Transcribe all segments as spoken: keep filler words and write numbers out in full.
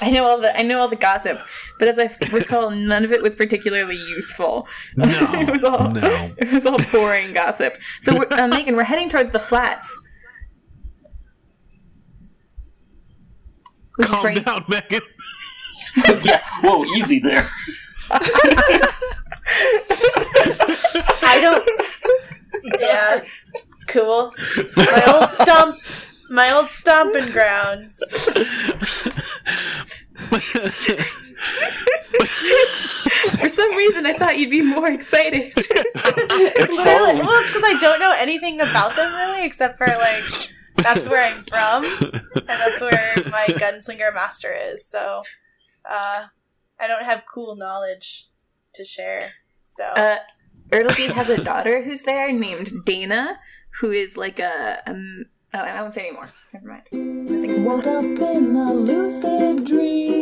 I know all the I know all the gossip, but as I recall, none of it was particularly useful. No, it was all no. it was all boring gossip. So, we're, uh, Megan, we're heading towards the flats. Calm right. down, Megan. Yeah. Whoa, easy there. I don't. Yeah. Cool. My old stump. My old stomping grounds. For some reason, I thought you'd be more excited. Literally, well, it's because I don't know anything about them, really, except for, like, that's where I'm from, and that's where my gunslinger master is, so uh, I don't have cool knowledge to share. So uh, Ertelbee has a daughter who's there named Dana, who is, like, a... a Oh, and I won't say anymore. Never mind. I think woke up in a lucid dream.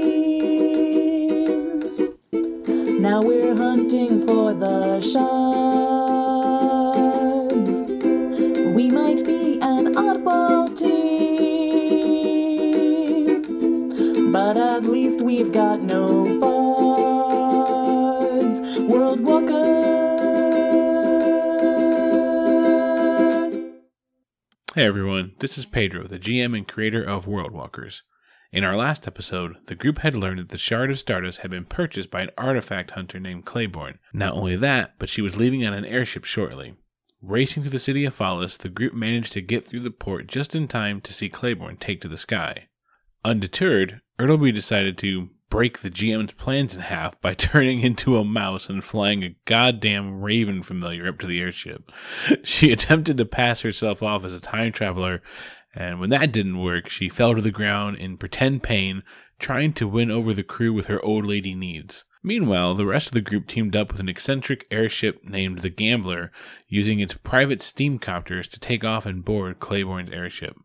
Now we're hunting for the shards. We might be an oddball team, but at least we've got no bards. Worldwalkers. Hey everyone, this is Pedro, the G M and creator of Worldwalkers. In our last episode, the group had learned that the Shard of Stardust had been purchased by an artifact hunter named Claiborne. Not only that, but she was leaving on an airship shortly. Racing through the city of Fallas, the group managed to get through the port just in time to see Claiborne take to the sky. Undeterred, Ertelbee decided to break the G M's plans in half by turning into a mouse and flying a goddamn raven familiar up to the airship. She attempted to pass herself off as a time traveler, and when that didn't work, she fell to the ground in pretend pain, trying to win over the crew with her old lady needs. Meanwhile, the rest of the group teamed up with an eccentric airship named the Gambler, using its private steamcopters to take off and board Claiborne's airship.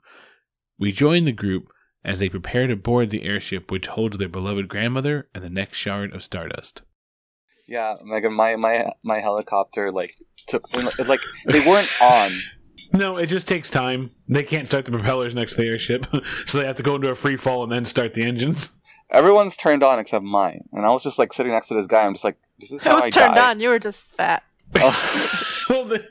We joined the group as they prepare to board the airship which holds their beloved grandmother and the next Shard of Stardust. Yeah, Megan, my, my my helicopter, like, took, like, they weren't on. No, it just takes time. They can't start the propellers next to the airship, so they have to go into a free fall and then start the engines. Everyone's turned on except mine, and I was just, like, sitting next to this guy, I'm just like, this is how I was I turned die. on, you were just fat. Oh. Well, the,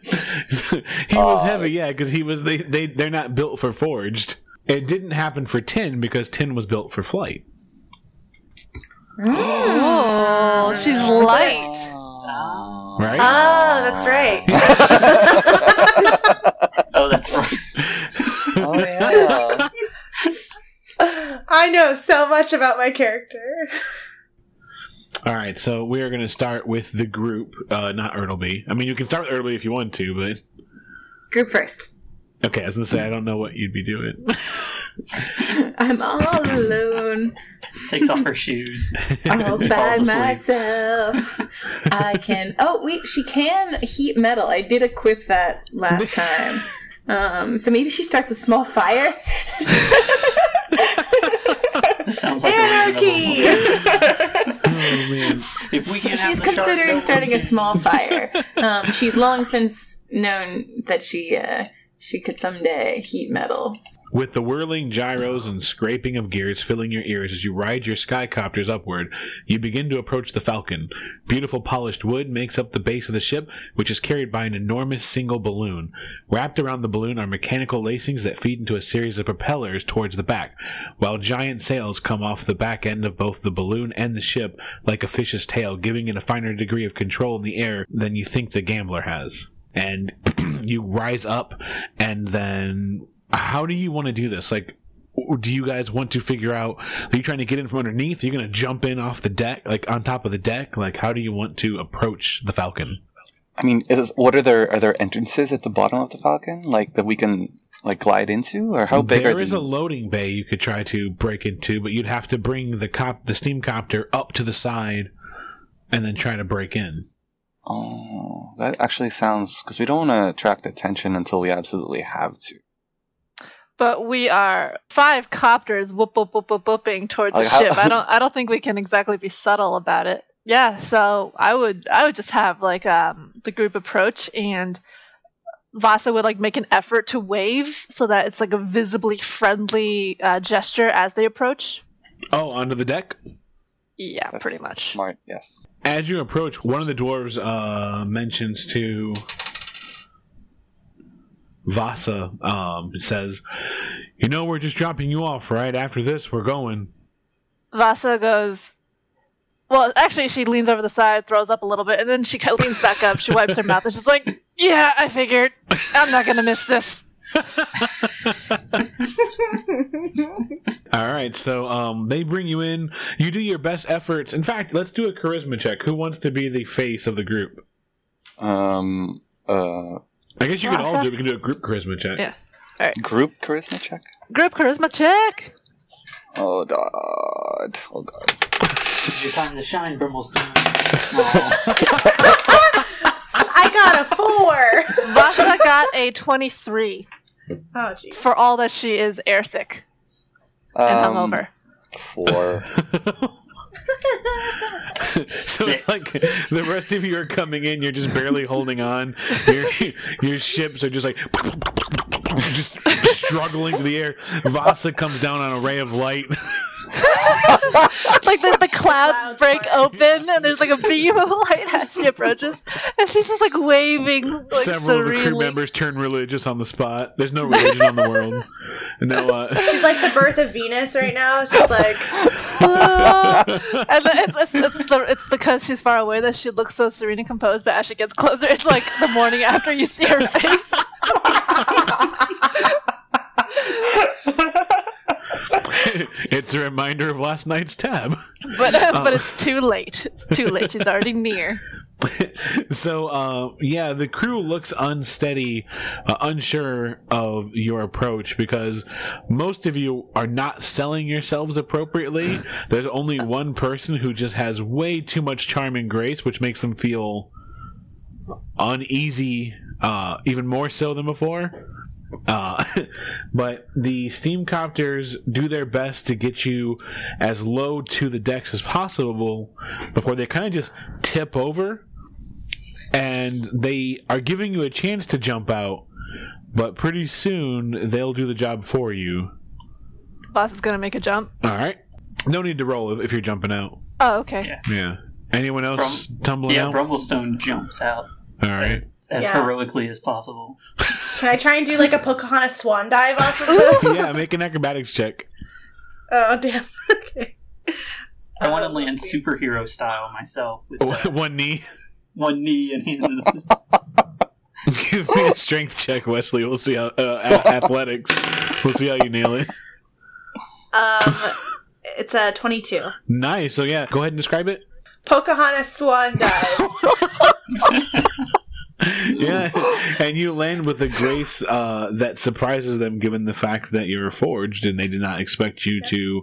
he uh, was heavy, yeah, because he was, they, they, they're not built for forged. It didn't happen for Tin because Tin was built for flight. Oh, she's light. Oh. Right? Oh, that's right. Oh, that's right. Oh, yeah. I know so much about my character. All right, so we are going to start with the group, uh, not Ertelbee. I mean, you can start with Ertelbee if you want to, but... Group first. Okay, I was going to say, I don't know what you'd be doing. I'm all alone. Takes off her shoes. All by myself. I can... Oh, wait, she can heat metal. I did equip that last time. Um, so maybe she starts a small fire? Sounds like anarchy! Oh, man. If we can she's considering shark, starting a small fire. Um, she's long since known that she... Uh, She could someday heat metal. With the whirling gyros and scraping of gears filling your ears as you ride your skycopters upward, you begin to approach the Falcon. Beautiful polished wood makes up the base of the ship, which is carried by an enormous single balloon. Wrapped around the balloon are mechanical lacings that feed into a series of propellers towards the back, while giant sails come off the back end of both the balloon and the ship like a fish's tail, giving it a finer degree of control in the air than you think the Gambler has. And you rise up, and then how do you want to do this? Like, do you guys want to figure out, are you trying to get in from underneath? Are you going to jump in off the deck, like on top of the deck? Like, how do you want to approach the Falcon? I mean, is, what are there, are there entrances at the bottom of the Falcon, like, that we can, like, glide into? Or how big there are There is a loading bay you could try to break into, but you'd have to bring the cop, the steamcopter up to the side and then try to break in. Oh, that actually sounds... Because we don't want to attract attention until we absolutely have to. But we are five copters whoop, whoop, whoop, whoop, whooping towards like the how- ship. I don't I don't think we can exactly be subtle about it. Yeah, so I would I would just have, like, um the group approach, and Vasa would, like, make an effort to wave so that it's, like, a visibly friendly uh, gesture as they approach. Oh, onto the deck? Yeah, that's pretty much. Smart, yes. As you approach, one of the dwarves uh, mentions to Vasa, um, says, you know, we're just dropping you off, right? After this, we're going. Vasa goes... Well, actually, she leans over the side, throws up a little bit, and then she leans back up. She wipes her mouth. And she's like, yeah, I figured. I'm not going to miss this. All right, so um, they bring you in. You do your best efforts. In fact, let's do a charisma check. Who wants to be the face of the group? Um, uh, I guess you can all do it. We can do a group charisma check. Yeah. All right. Group charisma check? Group charisma check! Oh, God. Oh, God. It's your time to shine, Brumblestone. I got a four! Vasa got a twenty-three. Oh, geez. For all that she is airsick. And um, hungover. Four. So it's like the rest of you are coming in, you're just barely holding on. Your, your ships are just like... just struggling to the air. Vasa comes down on a ray of light. Like the, the clouds Cloud break fire. Open and there's like a beam of light as she approaches, and she's just like waving. Like, several serenely. Of the crew members turn religious on the spot. There's no religion on the world. No. Uh... She's like the birth of Venus right now. She's like, uh... and it's, it's, it's, the, it's because she's far away that she looks so serene and composed. But as she gets closer, it's like the morning after you see her face. It's a reminder of last night's tab. But uh, um, but it's too late. It's too late. She's already near. So, uh, yeah, the crew looks unsteady, uh, unsure of your approach, because most of you are not selling yourselves appropriately. There's only one person who just has way too much charm and grace, which makes them feel uneasy, uh, even more so than before. Uh, but the steam copters do their best to get you as low to the decks as possible before they kind of just tip over, and they are giving you a chance to jump out, but pretty soon they'll do the job for you. Boss is going to make a jump. Alright. No need to roll if, if you're jumping out. Oh, okay. Yeah. yeah. Anyone else Brum- tumbling yeah, out? Yeah, Brumblestone jumps out. Alright. As yeah. heroically as possible. Can I try and do like a Pocahontas swan dive off of them? Yeah, make an acrobatics check. Oh, damn. Okay. I want to oh, land superhero style myself. With the, one knee? One knee and hand to the Give me a strength check, Wesley. We'll see how... Uh, a- athletics. We'll see how you nail it. Um, It's a twenty-two. Nice. So yeah, go ahead and describe it. Pocahontas swan dive. Yeah, and you land with a grace uh, that surprises them, given the fact that you're forged, and they did not expect you to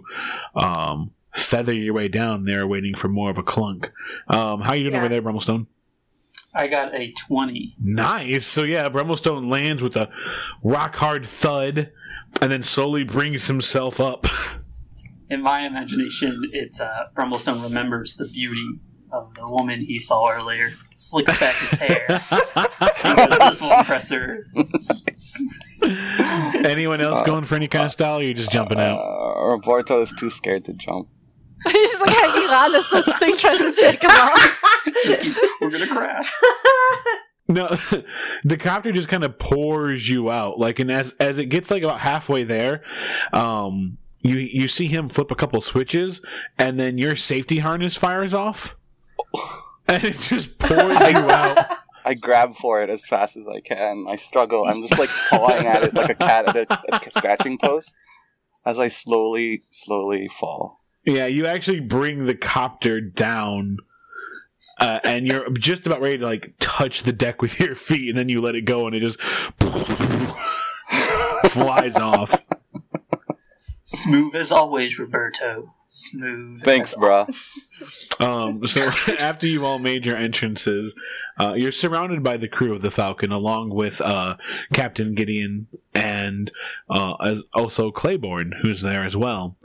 um, feather your way down. They're waiting for more of a clunk. Um, how are you doing yeah. over there, Brumblestone? I got a twenty. Nice. So yeah, Brumblestone lands with a rock hard thud, and then slowly brings himself up. In my imagination, it's uh, Brumblestone remembers the beauty of the woman he saw earlier, slicks back his hair. This will impress her. Anyone else uh, going for any kind uh, of style, or you're just jumping uh, out? Uh, Roberto is too scared to jump. He's like, hey, Iranis, this thing tries to shake him off. We're gonna crash. No, the copter just kind of pours you out. Like, and as as it gets like about halfway there, um, you you see him flip a couple switches, and then your safety harness fires off. And it just pours you out. I grab for it as fast as I can. I struggle. I'm just like pawing at it like a cat at a, a scratching post as I slowly, slowly fall. Yeah, you actually bring the copter down, uh, and you're just about ready to like touch the deck with your feet, and then you let it go, and it just flies off. Smooth as always, Roberto. Smooth. Thanks, bruh. Um, so after you've all made your entrances, uh, you're surrounded by the crew of the Falcon, along with uh, Captain Gideon and uh, as also Claiborne, who's there as well.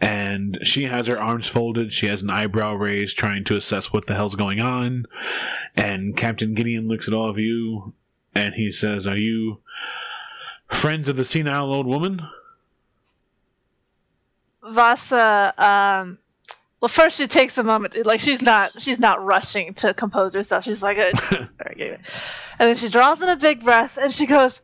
And she has her arms folded. She has an eyebrow raised, trying to assess what the hell's going on. And Captain Gideon looks at all of you, and he says, "Are you friends of the senile old woman?" Vasa, um, well, first she takes a moment. Like she's not, she's not rushing to compose herself. She's like, oh, and then she draws in a big breath and she goes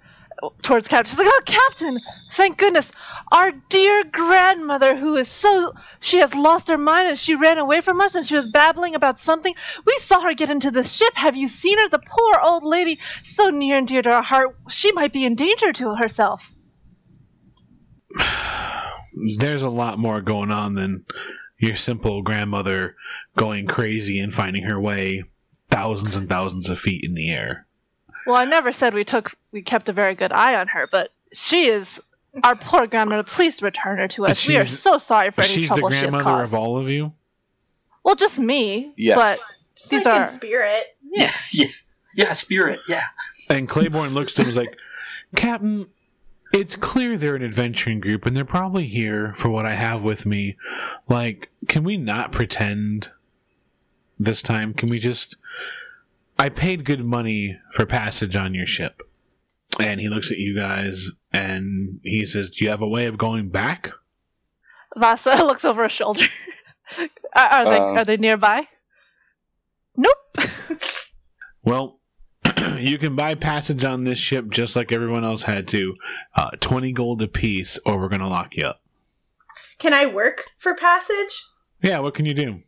towards Captain. She's like, "Oh, Captain! Thank goodness, our dear grandmother, who is so she has lost her mind and she ran away from us and she was babbling about something. We saw her get into the ship. Have you seen her? The poor old lady, so near and dear to our heart. She might be in danger to herself." There's a lot more going on than your simple grandmother going crazy and finding her way thousands and thousands of feet in the air. Well, I never said we took we kept a very good eye on her, but she is our poor grandmother. Please return her to us. She's, we are so sorry for any trouble she has caused. She's the grandmother of all of you? Well, just me. Yeah. But just these like are in spirit. Yeah. yeah. Yeah, spirit. Yeah. And Claiborne looks to him and is like, "Captain, it's clear they're an adventuring group, and they're probably here for what I have with me. Like, can we not pretend this time? Can we just... I paid good money for passage on your ship." And he looks at you guys, and he says, "Do you have a way of going back?" Vasa looks over her shoulder. are, are, they, um, are they nearby? Nope. Well... you can buy passage on this ship just like everyone else had to. Uh, twenty gold apiece, or we're going to lock you up. Can I work for passage? Yeah, what can you do?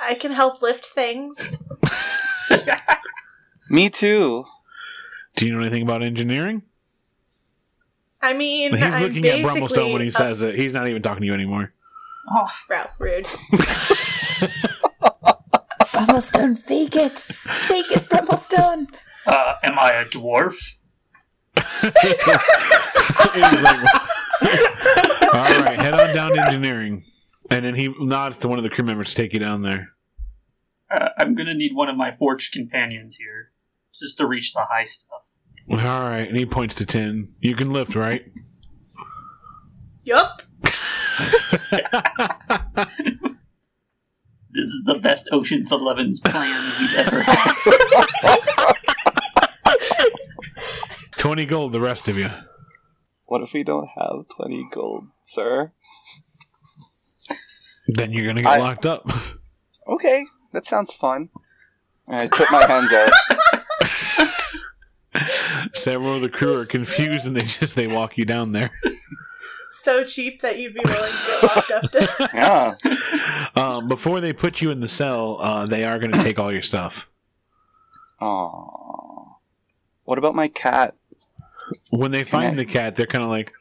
I can help lift things. Me too. Do you know anything about engineering? I mean, he's I'm looking at Brumblestone when he says a- it. He's not even talking to you anymore. Oh, Ralph, rude. Brumblestone, fake it! Fake it, Brumblestone! Uh, am I a dwarf? Like, alright, head on down to engineering. And then he nods to one of the crew members to take you down there. Uh, I'm gonna need one of my forged companions here, just to reach the high stuff. Alright, and he points to Tin. You can lift, right? Yup. This is the best Ocean's Eleven's plan we've ever had. twenty gold, the rest of you. What if we don't have twenty gold, sir? Then you're going to get I... locked up. Okay, that sounds fun. I put my hands out. Several of the crew are confused and they just they walk you down there. So cheap that you'd be willing to get locked up to. Yeah. Uh, before they put you in the cell, uh, they are going to take all your stuff. Aww. What about my cat? When they Can find I... the cat, they're kind of like,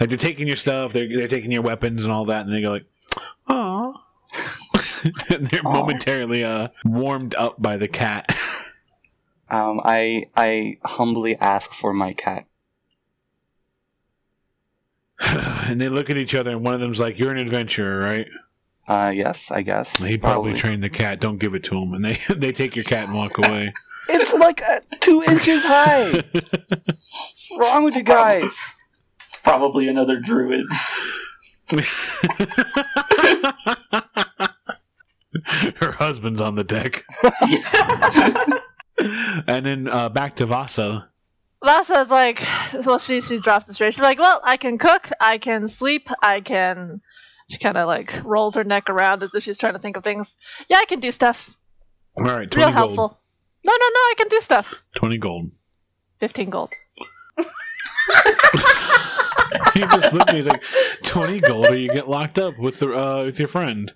like they're taking your stuff, they're they're taking your weapons and all that, and they go like, "Aww." And they're Aww. momentarily uh, warmed up by the cat. um, I I humbly ask for my cat. And they look at each other, and one of them's like, "You're an adventurer, right?" Uh, yes, I guess. He probably, probably trained the cat. Don't give it to him. And they they take your cat and walk away. It's like uh, two inches high. What's wrong with it's you guys? Probably, it's probably another druid. Her husband's on the deck. And then uh, back to Vasa. Vasa's like, well, she she drops the tray. She's like, "Well, I can cook, I can sweep, I can." She kind of like rolls her neck around as if she's trying to think of things. "Yeah, I can do stuff." All right, twenty real helpful. Gold. No, no, no, I can do stuff. Twenty gold. Fifteen gold. He just looked at me. He's like, "Twenty gold, or you get locked up with the uh, with your friend."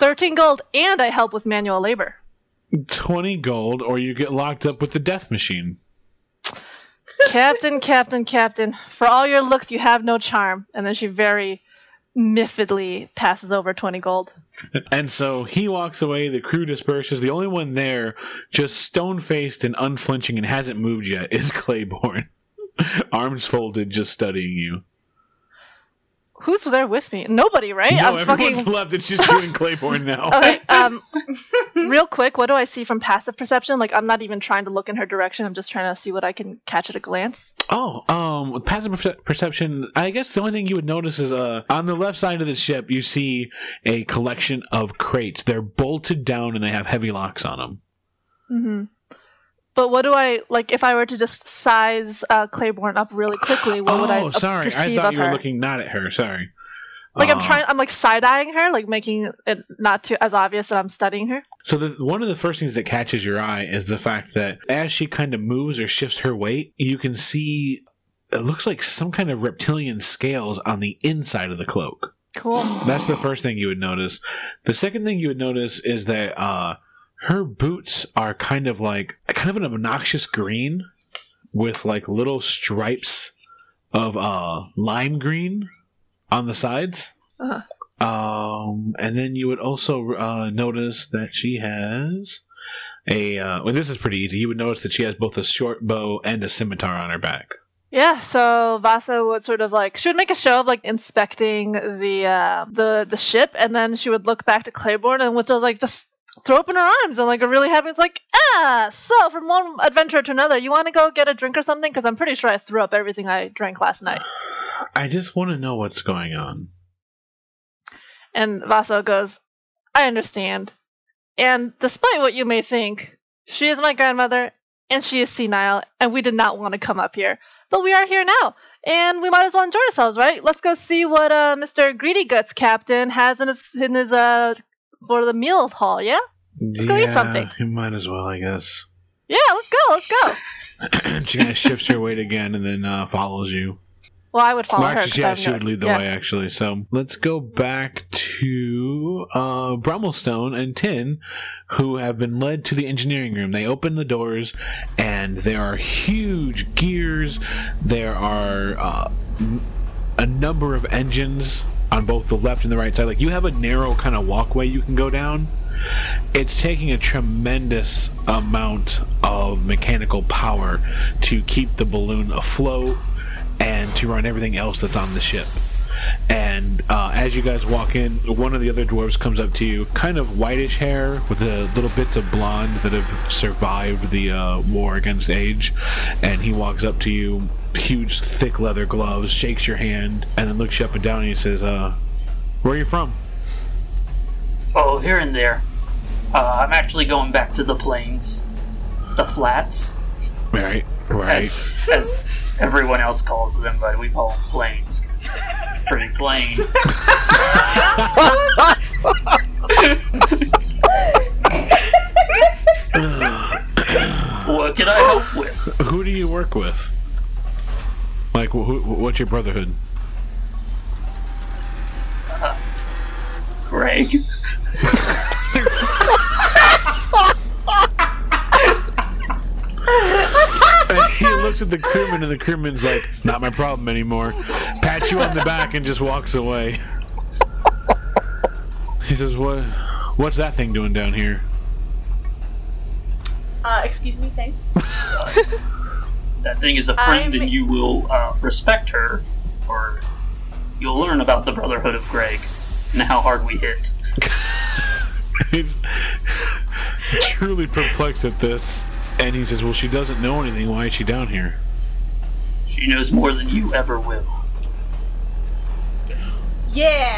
Thirteen gold, and I help with manual labor. Twenty gold, or you get locked up with the death machine. Captain, Captain, Captain, for all your looks, you have no charm. And then she very miffedly passes over twenty gold. And so he walks away, the crew disperses. The only one there, just stone-faced and unflinching and hasn't moved yet, is Claiborne. Arms folded, just studying you. Who's there with me? Nobody, right? No, I'm everyone's fucking... left. It's just you and Claiborne now. Okay, um, real quick, what do I see from passive perception? Like, I'm not even trying to look in her direction. I'm just trying to see what I can catch at a glance. Oh, um, with passive perce- perception, I guess the only thing you would notice is uh, on the left side of the ship, you see a collection of crates. They're bolted down, and they have heavy locks on them. Mm-hmm. But what do I, like, if I were to just size uh, Claiborne up really quickly, what oh, would I perceive of her? Oh, sorry. I thought you were her? looking not at her. Sorry. Like, uh, I'm trying, I'm, like, side-eyeing her, like, making it not too as obvious that I'm studying her. So the, one of the first things that catches your eye is the fact that as she kind of moves or shifts her weight, you can see, it looks like some kind of reptilian scales on the inside of the cloak. Cool. That's the first thing you would notice. The second thing you would notice is that, uh... her boots are kind of like, kind of an obnoxious green with like little stripes of uh, lime green on the sides. Uh-huh. Um, and then you would also uh, notice that she has a, uh, well, this is pretty easy. You would notice that she has both a short bow and a scimitar on her back. Yeah, so Vasa would sort of like, she would make a show of like inspecting the uh, the, the ship, and then she would look back to Claiborne and would sort of like just throw open her arms and like a really happy, it's like, ah, so from one adventure to another, you want to go get a drink or something? Because I'm pretty sure I threw up everything I drank last night. I just want to know what's going on. And Vasa goes, I understand. And despite what you may think, she is my grandmother and she is senile and we did not want to come up here. But we are here now and we might as well enjoy ourselves, right? Let's go see what uh, Mister Greedy Guts Captain has in his, in his uh... for the meal hall, yeah? Let's go yeah, eat something. You might as well, I guess. Yeah, let's go, let's go. She kind of shifts her weight again and then uh, follows you. Well, I would follow well, actually, her. Yeah, she would lead the yeah. way, actually. So let's go back to uh, Brumblestone and Tin, who have been led to the engineering room. They open the doors, and there are huge gears. There are uh, a number of engines on both the left and the right side. Like, you have a narrow kind of walkway you can go down. It's taking a tremendous amount of mechanical power to keep the balloon afloat and to run everything else that's on the ship. And uh, as you guys walk in, one of the other dwarves comes up to you, kind of whitish hair with the little bits of blonde that have survived the uh, war against age, and he walks up to you, huge thick leather gloves, shakes your hand, and then looks you up and down and he says, uh, where are you from? Oh, here and there. Uh, I'm actually going back to the plains. The flats. Right, right. As, as everyone else calls them, but we call them plains. Cause it's pretty plain. What can I help with? Who do you work with? Like, who, what's your brotherhood? Uh, Greg? And he looks at the crewman, and the crewman's like, not my problem anymore. Pats you on the back and just walks away. He says, "What? What's that thing doing down here?" Uh, excuse me, thanks. That thing is a friend, I'm... and you will uh, respect her, or you'll learn about the Brotherhood of Greg and how hard we hit. He's truly perplexed at this, and he says, well, she doesn't know anything. Why is she down here? She knows more than you ever will. Yeah!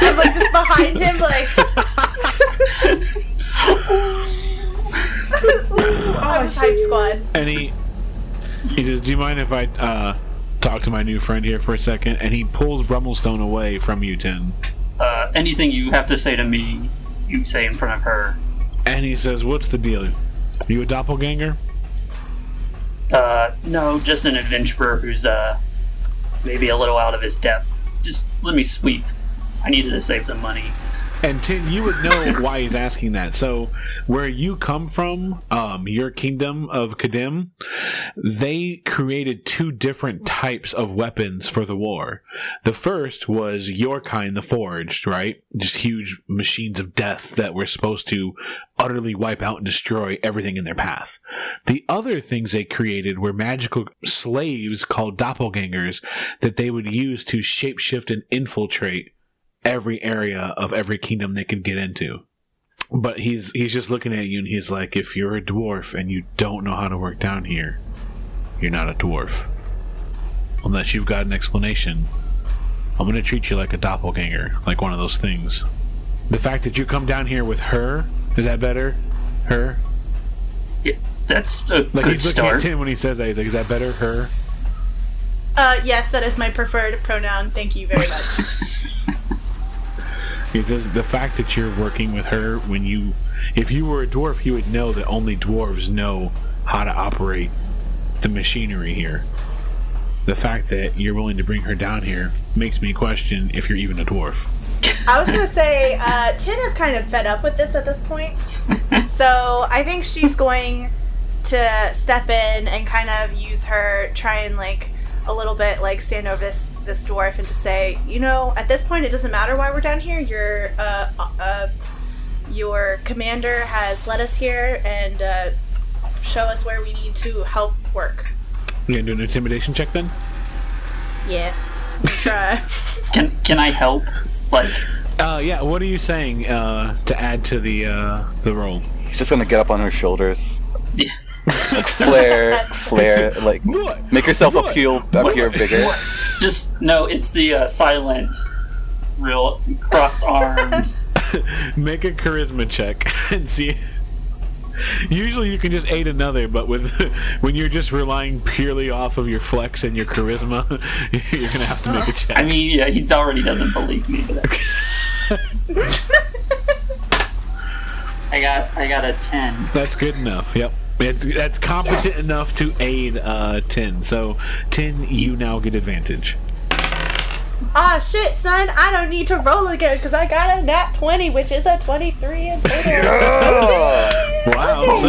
I'm like just behind him, like... Ooh, I'm Type Squad. And he... He says, do you mind if I uh, talk to my new friend here for a second? And he pulls Brumblestone away from you, Tin. Uh, anything you have to say to me, you say in front of her. And he says, what's the deal? Are you a doppelganger? Uh, no, just an adventurer who's uh, maybe a little out of his depth. Just let me sweep. I needed to save the money. And Tin, you would know why he's asking that. So, where you come from, um, your kingdom of Kadim, they created two different types of weapons for the war. The first was your kind, the forged, right? Just huge machines of death that were supposed to utterly wipe out and destroy everything in their path. The other things they created were magical slaves called doppelgangers that they would use to shapeshift and infiltrate every area of every kingdom they could get into. But he's he's just looking at you and he's like, if you're a dwarf and you don't know how to work down here, you're not a dwarf. Unless you've got an explanation, I'm going to treat you like a doppelganger, like one of those things. The fact that you come down here with her, is that better? Her? Yeah. That's a like good he's looking start. At Tin when he says that. He's like, is that better? Her? Uh, yes, that is my preferred pronoun. Thank you very much. He says, the fact that you're working with her, when you, if you were a dwarf, you would know that only dwarves know how to operate the machinery here. The fact that you're willing to bring her down here makes me question if you're even a dwarf. I was going to say, uh, Tin is kind of fed up with this at this point. So I think she's going to step in and kind of use her, try and like a little bit like stand over this, this dwarf and just say, you know, at this point it doesn't matter why we're down here. Your, uh, uh, your commander has led us here and uh, show us where we need to help work. You gonna do an intimidation check then? Yeah. Try. can can I help? Like. Uh yeah. What are you saying? Uh, to add to the uh the roll. He's just gonna get up on her shoulders. Yeah. Like flare, flare, like what? Make yourself appeal up here bigger. What? Just no. It's the uh, silent, real cross arms. Make a charisma check and see. Usually you can just aid another, but with when you're just relying purely off of your flex and your charisma, you're gonna have to make a check. I mean, yeah, he already doesn't believe me. I got, I got a ten. That's good enough. Yep, it's that's competent yes. enough to aid uh, ten. So ten, you now get advantage. Ah, shit, son, I don't need to roll again because I got a nat twenty, which is a twenty-three and later. Yeah. Wow. So,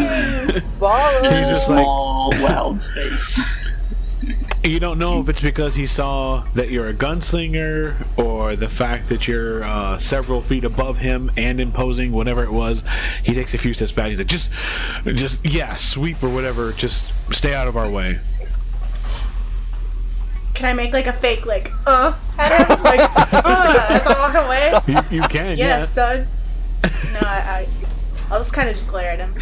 this is a small, like, wild space. You don't know if it's because he saw that you're a gunslinger or the fact that you're uh, several feet above him and imposing, whatever it was. He takes a few steps back. He's like, just, just, yeah, sweep or whatever. Just stay out of our way. Can I make like a fake like uh at him like uh as I walk away? You, you can, yeah. Yeah, son. No, I, I I'll just kind of just glare at him.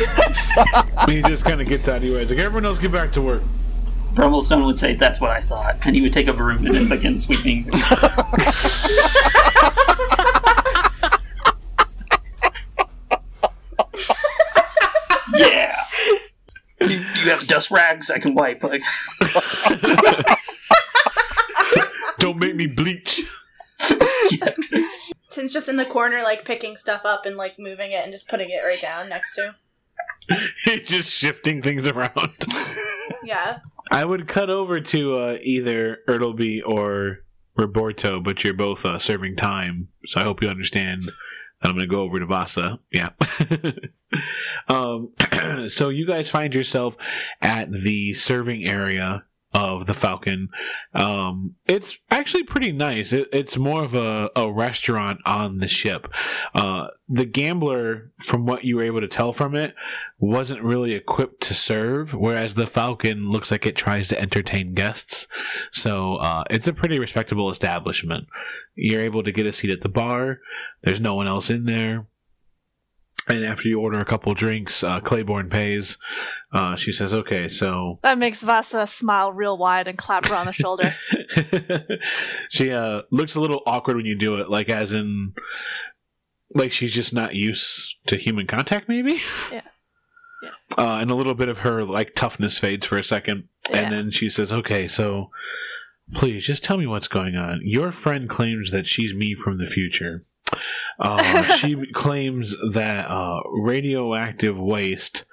He just kind of gets out anyways. Like everyone else, get back to work. Brumblestone would say, "That's what I thought," and he would take a broom and then begin sweeping. Yeah. You, you have dust rags I can wipe. Like. Don't make me bleach. Yeah. Tin's just in the corner, like, picking stuff up and, like, moving it and just putting it right down next to him. Just shifting things around. Yeah. I would cut over to uh, either Ertelbee or Roberto, but you're both uh, serving time, so I hope you understand that I'm going to go over to Vasa. Yeah. um, so you guys find yourself at the serving area of the Falcon. Um, it's actually pretty nice. It, it's more of a, a restaurant on the ship. Uh, the Gambler, from what you were able to tell from it, wasn't really equipped to serve, whereas the Falcon looks like it tries to entertain guests. So uh, it's a pretty respectable establishment. You're able to get a seat at the bar. There's no one else in there. And after you order a couple drinks, uh, Claiborne pays. Uh, she says, okay, so... That makes Vasa smile real wide and clap her on the shoulder. She uh, looks a little awkward when you do it, like as in... Like she's just not used to human contact, maybe? Yeah. Yeah. Uh, and a little bit of her like toughness fades for a second. Yeah. And then she says, okay, so... Please, just tell me what's going on. Your friend claims that she's me from the future. Uh, she claims that uh, radioactive waste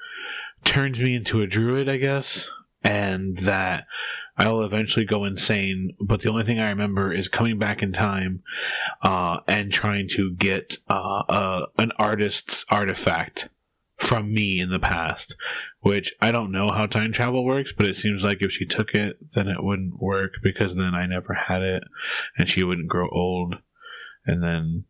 turns me into a druid, I guess, and that I'll eventually go insane, but the only thing I remember is coming back in time uh, and trying to get uh, a, an artist's artifact from me in the past, which I don't know how time travel works, but it seems like if she took it, then it wouldn't work because then I never had it, and she wouldn't grow old, and then...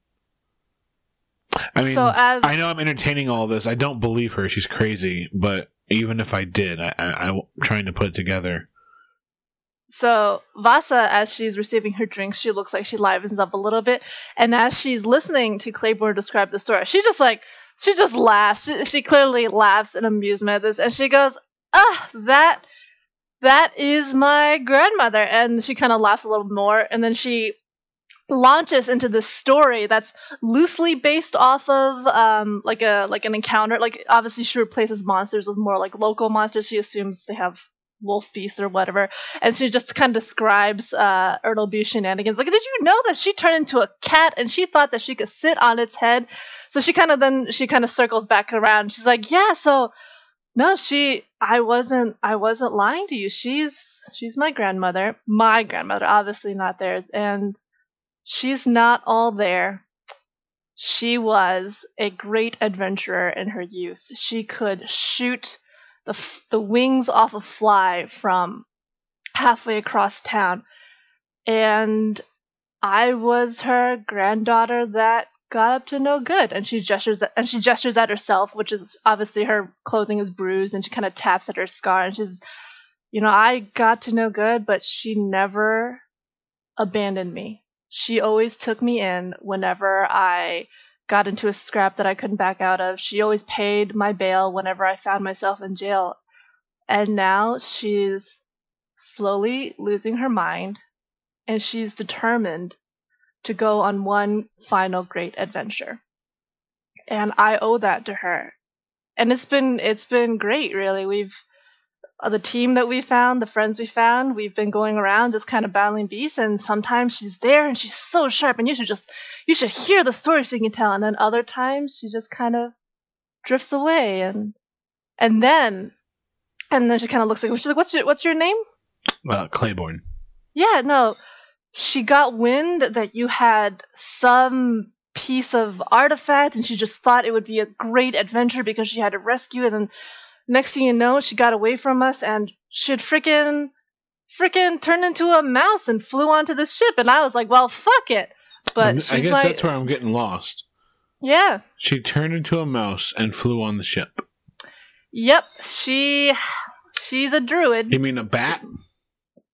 I mean, so as, I know I'm entertaining all this. I don't believe her. She's crazy. But even if I did, I, I, I'm trying to put it together. So Vasa, as she's receiving her drinks, she looks like she livens up a little bit. And as she's listening to Claiborne describe the story, she just like, she just laughs. She, she clearly laughs in amusement at this. And she goes, ah, that, that is my grandmother. And she kind of laughs a little more. And then she launch us into this story that's loosely based off of um, like a like an encounter. Like, obviously she replaces monsters with more like local monsters. She assumes they have wolf beasts or whatever, and she just kind of describes uh, Ertelbee shenanigans. Like, did you know that she turned into a cat and she thought that she could sit on its head? So she kind of then she kind of circles back around. She's like, yeah, so no, she I wasn't I wasn't lying to you. She's she's my grandmother, my grandmother, obviously not theirs, and she's not all there. She was a great adventurer in her youth. She could shoot the f the wings off a fly from halfway across town. And I was her granddaughter that got up to no good. And she gestures at, and she gestures at herself, which is obviously her clothing is bruised, and she kind of taps at her scar and she's, you know, I got to no good, but she never abandoned me. She always took me in whenever I got into a scrap that I couldn't back out of. She always paid my bail whenever I found myself in jail. And now she's slowly losing her mind, and she's determined to go on one final great adventure. And I owe that to her. And it's been it's been great, really. We've the team that we found, the friends we found, we've been going around just kind of battling beasts, and sometimes she's there and she's so sharp and you should just, you should hear the stories she can tell. And then other times she just kind of drifts away, and and then and then she kind of looks like, she's like, what's your, what's your name? Well, Claiborne. Yeah, no, she got wind that you had some piece of artifact and she just thought it would be a great adventure because she had to rescue it, and next thing you know, she got away from us, and she had freaking, freaking turned into a mouse and flew onto the ship. And I was like, "Well, fuck it." But she's I guess like, that's where I'm getting lost. Yeah. She turned into a mouse and flew on the ship. Yep. She, she's a druid. You mean a bat?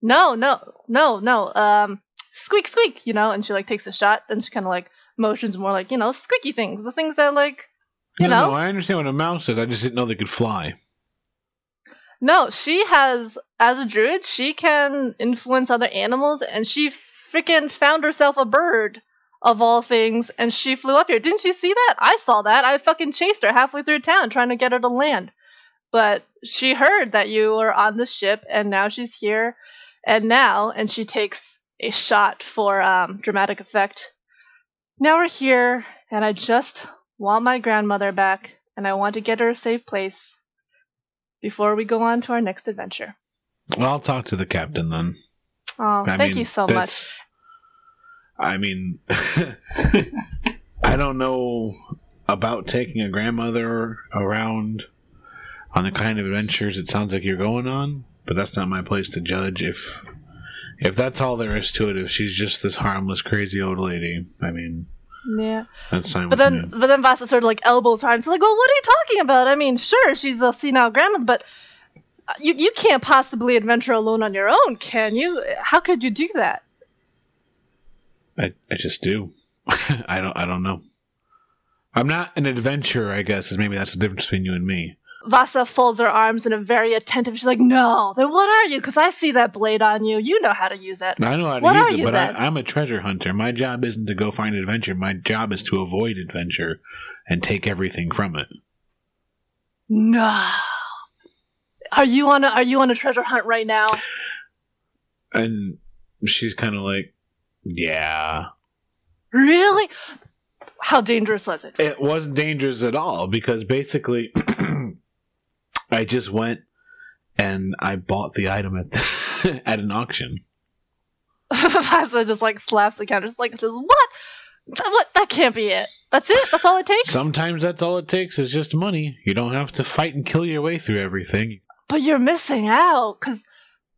No, no, no, no. Um, squeak, squeak. You know, and she like takes a shot, and she kind of like motions more like, you know, squeaky things, the things that like, you no, know. No, I understand what a mouse is. I just didn't know they could fly. No, she has, as a druid, she can influence other animals, and she freaking found herself a bird, of all things, and she flew up here. Didn't you see that? I saw that. I fucking chased her halfway through town trying to get her to land. But she heard that you were on the ship, and now she's here, and now, and she takes a shot for um, dramatic effect. Now we're here, and I just want my grandmother back, and I want to get her a safe place before we go on to our next adventure. Well, I'll talk to the captain then. Oh, I thank mean, you so much. I mean, I don't know about taking a grandmother around on the kind of adventures it sounds like you're going on, but that's not my place to judge. If if that's all there is to it, if she's just this harmless, crazy old lady, I mean... Yeah, that's fine. But then, but then Vasa sort of like elbows her and she's like, "Well, what are you talking about? I mean, sure, she's a senile grandmother, but you you can't possibly adventure alone on your own, can you? How could you do that?" I I just do. I don't I don't know. I'm not an adventurer, I guess. Is maybe that's the difference between you and me. Vasa folds her arms in a very attentive. She's like, "No, then what are you? Because I see that blade on you. You know how to use it." I know how to what use it, but I, I'm a treasure hunter. My job isn't to go find adventure. My job is to avoid adventure and take everything from it. No, are you on a are you on a treasure hunt right now? And she's kind of like, "Yeah, really? How dangerous was it?" It wasn't dangerous at all because basically. I just went and I bought the item at the, at an auction. Vasa just like slaps the counter, just like, says, "What? That, what? That can't be it. That's it. That's all it takes." Sometimes that's all it takes is just money. You don't have to fight and kill your way through everything. But you're missing out because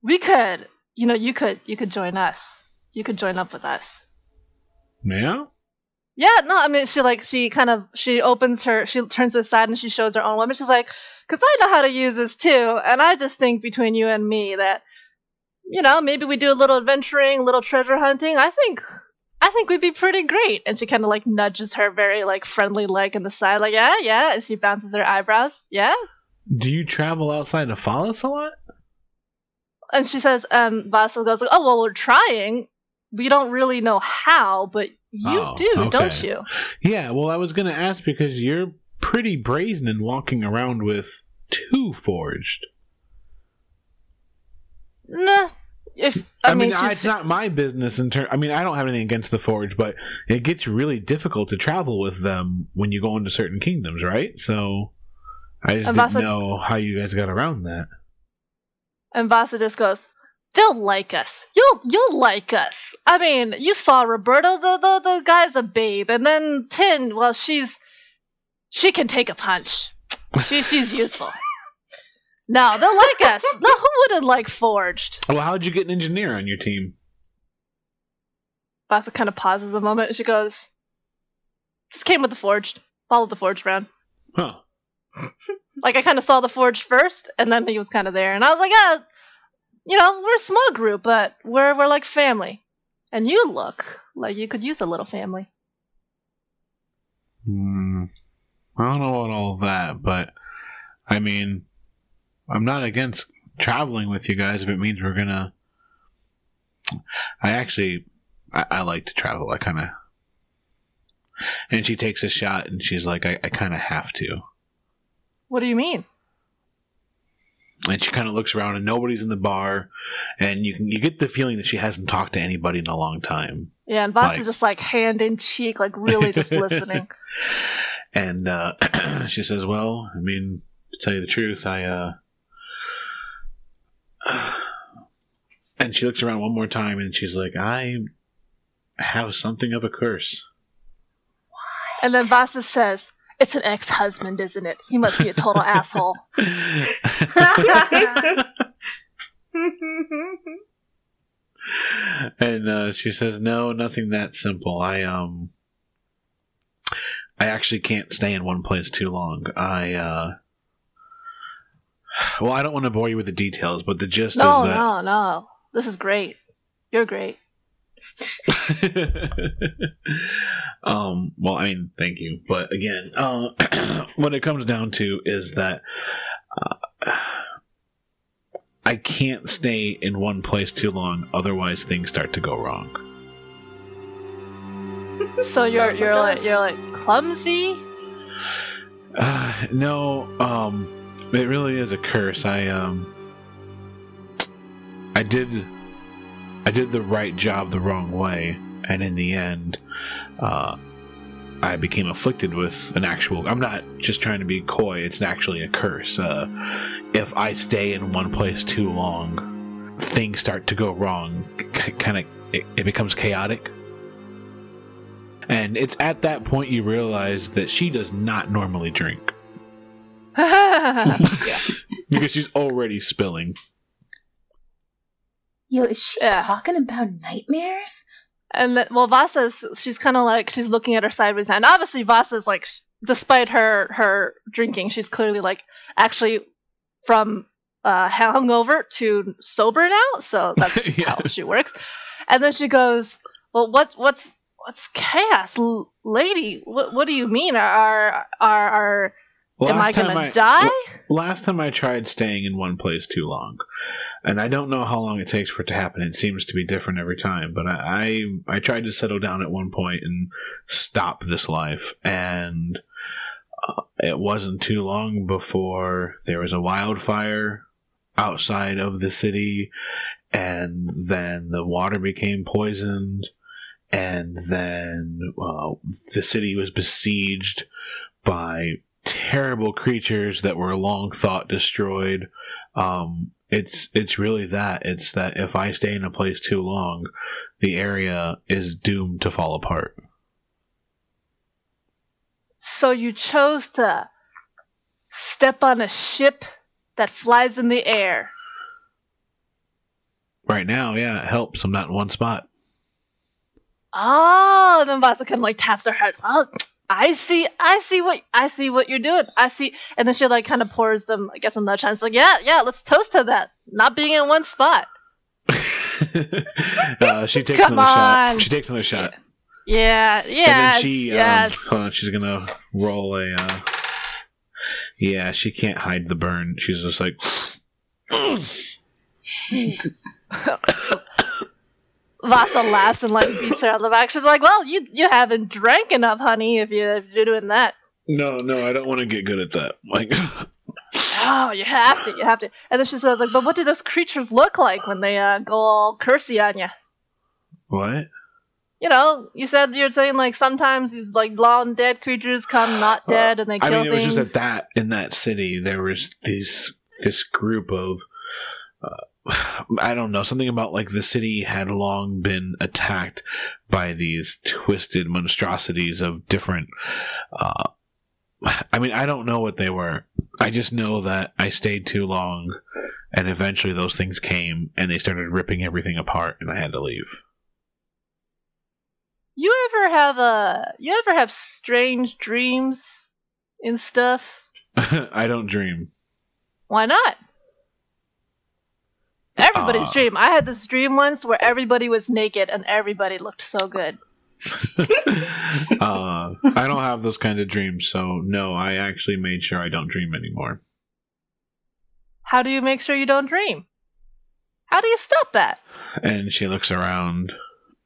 we could, you know, you could, you could join us. You could join up with us. Yeah. Yeah. No, I mean, she like she kind of she opens her, she turns to the side and she shows her own weapon. She's like, "Because I know how to use this, too, and I just think between you and me that, you know, maybe we do a little adventuring, a little treasure hunting. I think I think we'd be pretty great." And she kind of, like, nudges her very, like, friendly leg in the side, like, "Yeah, yeah," and she bounces her eyebrows. "Yeah? Do you travel outside of Fallas a lot?" And she says, um, Vasa goes, like, "Oh, well, we're trying. we don't really know how, but you oh, do, okay. don't you? Yeah, well, I was going to ask because you're pretty brazen in walking around with two forged. Nah. If, I, I mean, mean it's not my business in ter- I mean, I don't have anything against the Forge, but it gets really difficult to travel with them when you go into certain kingdoms, right? So I just didn't Vasa- know how you guys got around that. And Vasa just goes, they'll like us. You'll you'll like us. I mean, you saw Roberto, the, the, the guy's a babe. And then Tin, well, she's she can take a punch. She She's useful. No, they'll like us. No, who wouldn't like Forged? Well, how'd you get an engineer on your team? Vasa kind of pauses a moment and she goes, just came with the Forged. Followed the Forged around. Huh. Like, I kind of saw the Forged first, and then he was kind of there. And I was like, yeah, you know, we're a small group, but we're we're like family. And you look like you could use a little family. Hmm. I don't know about all that, but, I mean... I'm not against traveling with you guys if it means we're gonna. I actually, I, I like to travel. I kind of. And she takes a shot, and she's like, "I, I kind of have to." What do you mean? And she kind of looks around, and nobody's in the bar, and you can you get the feeling that she hasn't talked to anybody in a long time. Yeah, and Vasa's like, just like hand in cheek, like really just listening. And uh, she says, "Well, I mean, to tell you the truth, I." Uh, And she looks around one more time and she's like, I have something of a curse. What? And then Vasa says, it's an ex-husband, isn't it? He must be a total asshole. And uh, she says, no, nothing that simple. I, um, I actually can't stay in one place too long. I, uh, Well, I don't want to bore you with the details, but the gist no, is that... No, no, no. This is great. You're great. um, well, I mean, thank you. But again, uh, what it comes down to is that uh, I can't stay in one place too long. Otherwise, things start to go wrong. So you're you're like, you're like clumsy? Uh, no, um... It really is a curse. I um, I did, I did the right job the wrong way, and in the end, uh, I became afflicted with an actual. I'm not just trying to be coy. It's actually a curse. Uh, if I stay in one place too long, things start to go wrong. C- kind of, it, it becomes chaotic. And it's at that point you realize that she does not normally drink. Yeah. Because she's already spilling. Yo, is she yeah. talking about nightmares? And the, well, Vasa's, she's kind of like, she's looking at her sideways now. And obviously Vasa's like, sh- despite her, her drinking, she's clearly like, actually from uh, hungover to sober now. So that's yeah. how she works. And then she goes, well, what, what's what's chaos? L- lady, what, what do you mean? Are are are... Am I gonna die? Last time I tried staying in one place too long, and I don't know how long it takes for it to happen. It seems to be different every time, but I I, I tried to settle down at one point and stop this life, and uh, it wasn't too long before there was a wildfire outside of the city, and then the water became poisoned, and then uh, the city was besieged by terrible creatures that were long thought destroyed. Um, it's it's really that. It's that if I stay in a place too long, the area is doomed to fall apart. So you chose to step on a ship that flies in the air. Right now, yeah, it helps. I'm not in one spot. Oh, then Vasa kind of like taps her head. Oh. I see, I see what, I see what you're doing. I see, and then she like kind of pours them, I guess, another chance. It's like, yeah, yeah, let's toast to that. Not being in one spot. uh, she takes Come another on. shot. She takes another shot. Yeah, yeah. And then she, yes. um, hold on, she's gonna roll a. Uh, yeah, she can't hide the burn. She's just like. Vasa laughs and like beats her on the back. She's like, well, you you haven't drank enough, honey, if, you, if you're doing that. No, no, I don't want to get good at that. Like, oh, you have to, you have to. And then she says, like, but what do those creatures look like when they uh, go all cursy on you? What? You know, you said you're saying like sometimes these like long dead creatures come not dead and they kill things. I mean, it was just at that in that city there was these this group of uh, I don't know, something about like the city had long been attacked by these twisted monstrosities of different. Uh, I mean, I don't know what they were. I just know that I stayed too long, and eventually those things came and they started ripping everything apart, and I had to leave. You ever have a you ever have strange dreams and stuff? I don't dream. Why not? Everybody's uh, dream. I had this dream once where everybody was naked and everybody looked so good. uh, I don't have those kind of dreams, so no, I actually made sure I don't dream anymore. How do you make sure you don't dream? How do you stop that? And she looks around.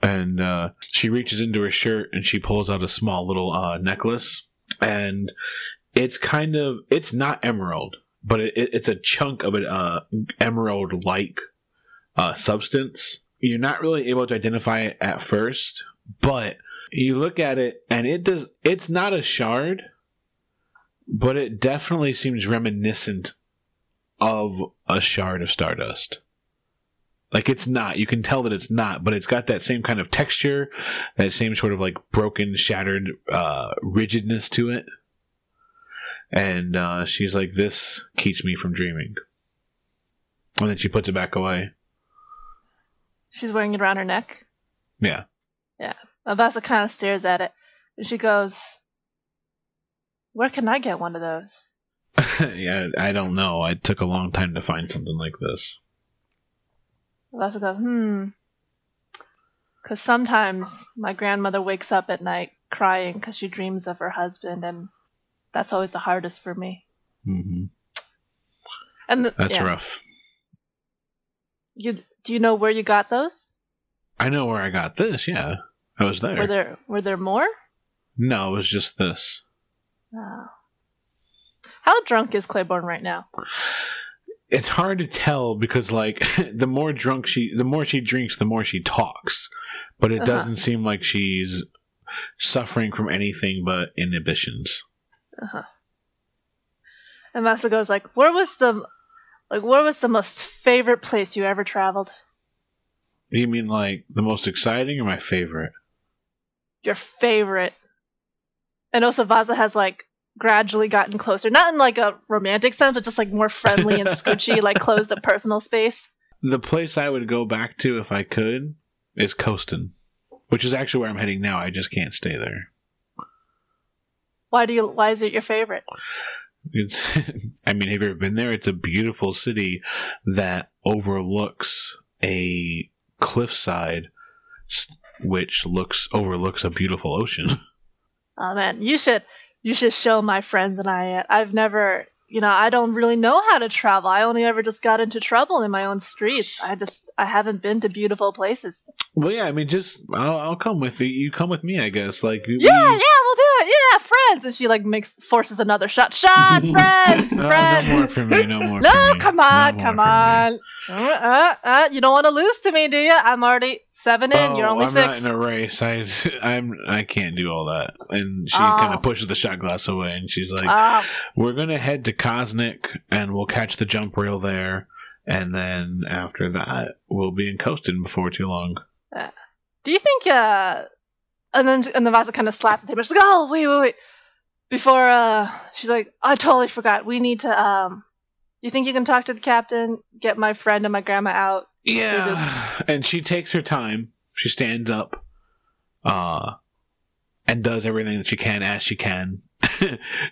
And uh, she reaches into her shirt and she pulls out a small little uh, necklace. And it's kind of, it's not emerald, but it, it, it's a chunk of an uh, emerald-like uh, substance. You're not really able to identify it at first, but you look at it and it does. It's not a shard, but it definitely seems reminiscent of a shard of Stardust. Like, it's not. You can tell that it's not, but it's got that same kind of texture, that same sort of, like, broken, shattered uh, rigidness to it. And uh, she's like, this keeps me from dreaming. And then she puts it back away. She's wearing it around her neck? Yeah. Yeah. Vasa kind of stares at it, and she goes, where can I get one of those? Yeah, I don't know. It took a long time to find something like this. Vasa goes, hmm. Because sometimes my grandmother wakes up at night crying because she dreams of her husband, and that's always the hardest for me. Mm-hmm. And the, that's yeah. rough. You do you know where you got those? I know where I got this. Yeah, I was there. Were there were there more? No, it was just this. Oh. How drunk is Claiborne right now? It's hard to tell because, like, the more drunk she, the more she drinks, the more she talks. But it uh-huh. doesn't seem like she's suffering from anything but inhibitions. Uh huh. And Vasa goes like, "Where was the, like, where was the most favorite place you ever traveled?" You mean like the most exciting or my favorite? Your favorite. And also, Vasa has like. Gradually gotten closer, not in like a romantic sense, but just like more friendly and scoochy, like closed up personal space. The place I would go back to if I could is Coaston, which is actually where I'm heading now. I just can't stay there. Why do you? Why is it your favorite? It's, I mean, have you ever been there? It's a beautiful city that overlooks a cliffside, which looks overlooks a beautiful ocean. Oh man, you should. You should show my friends and I it. I've never, you know, I don't really know how to travel. I only ever just got into trouble in my own streets. I just, I haven't been to beautiful places. Well, yeah, I mean, just, I'll, I'll come with you. You come with me, I guess. Like, yeah, we... yeah, we'll do it. Yeah, friends. And she, like, makes, forces another shot. Shots, friends, friends. Oh, no more for me, no more for no, me. No, come on, no come on. Uh, uh, uh, you don't want to lose to me, do you? I'm already... Seven in, oh, you're only I'm six. I'm not in a race. I, I'm, I can't do all that. And she oh. kind of pushes the shot glass away, and she's like, oh. we're going to head to Kosnik, and we'll catch the jump reel there, and then after that, we'll be in Coaston before too long. Uh, do you think, uh... And then and the Vasa kind of slaps the table. She's like, oh, wait, wait, wait. Before, uh... She's like, I totally forgot. We need to, um... You think you can talk to the captain, get my friend and my grandma out? Yeah, and she takes her time. She stands up uh, and does everything that she can as she can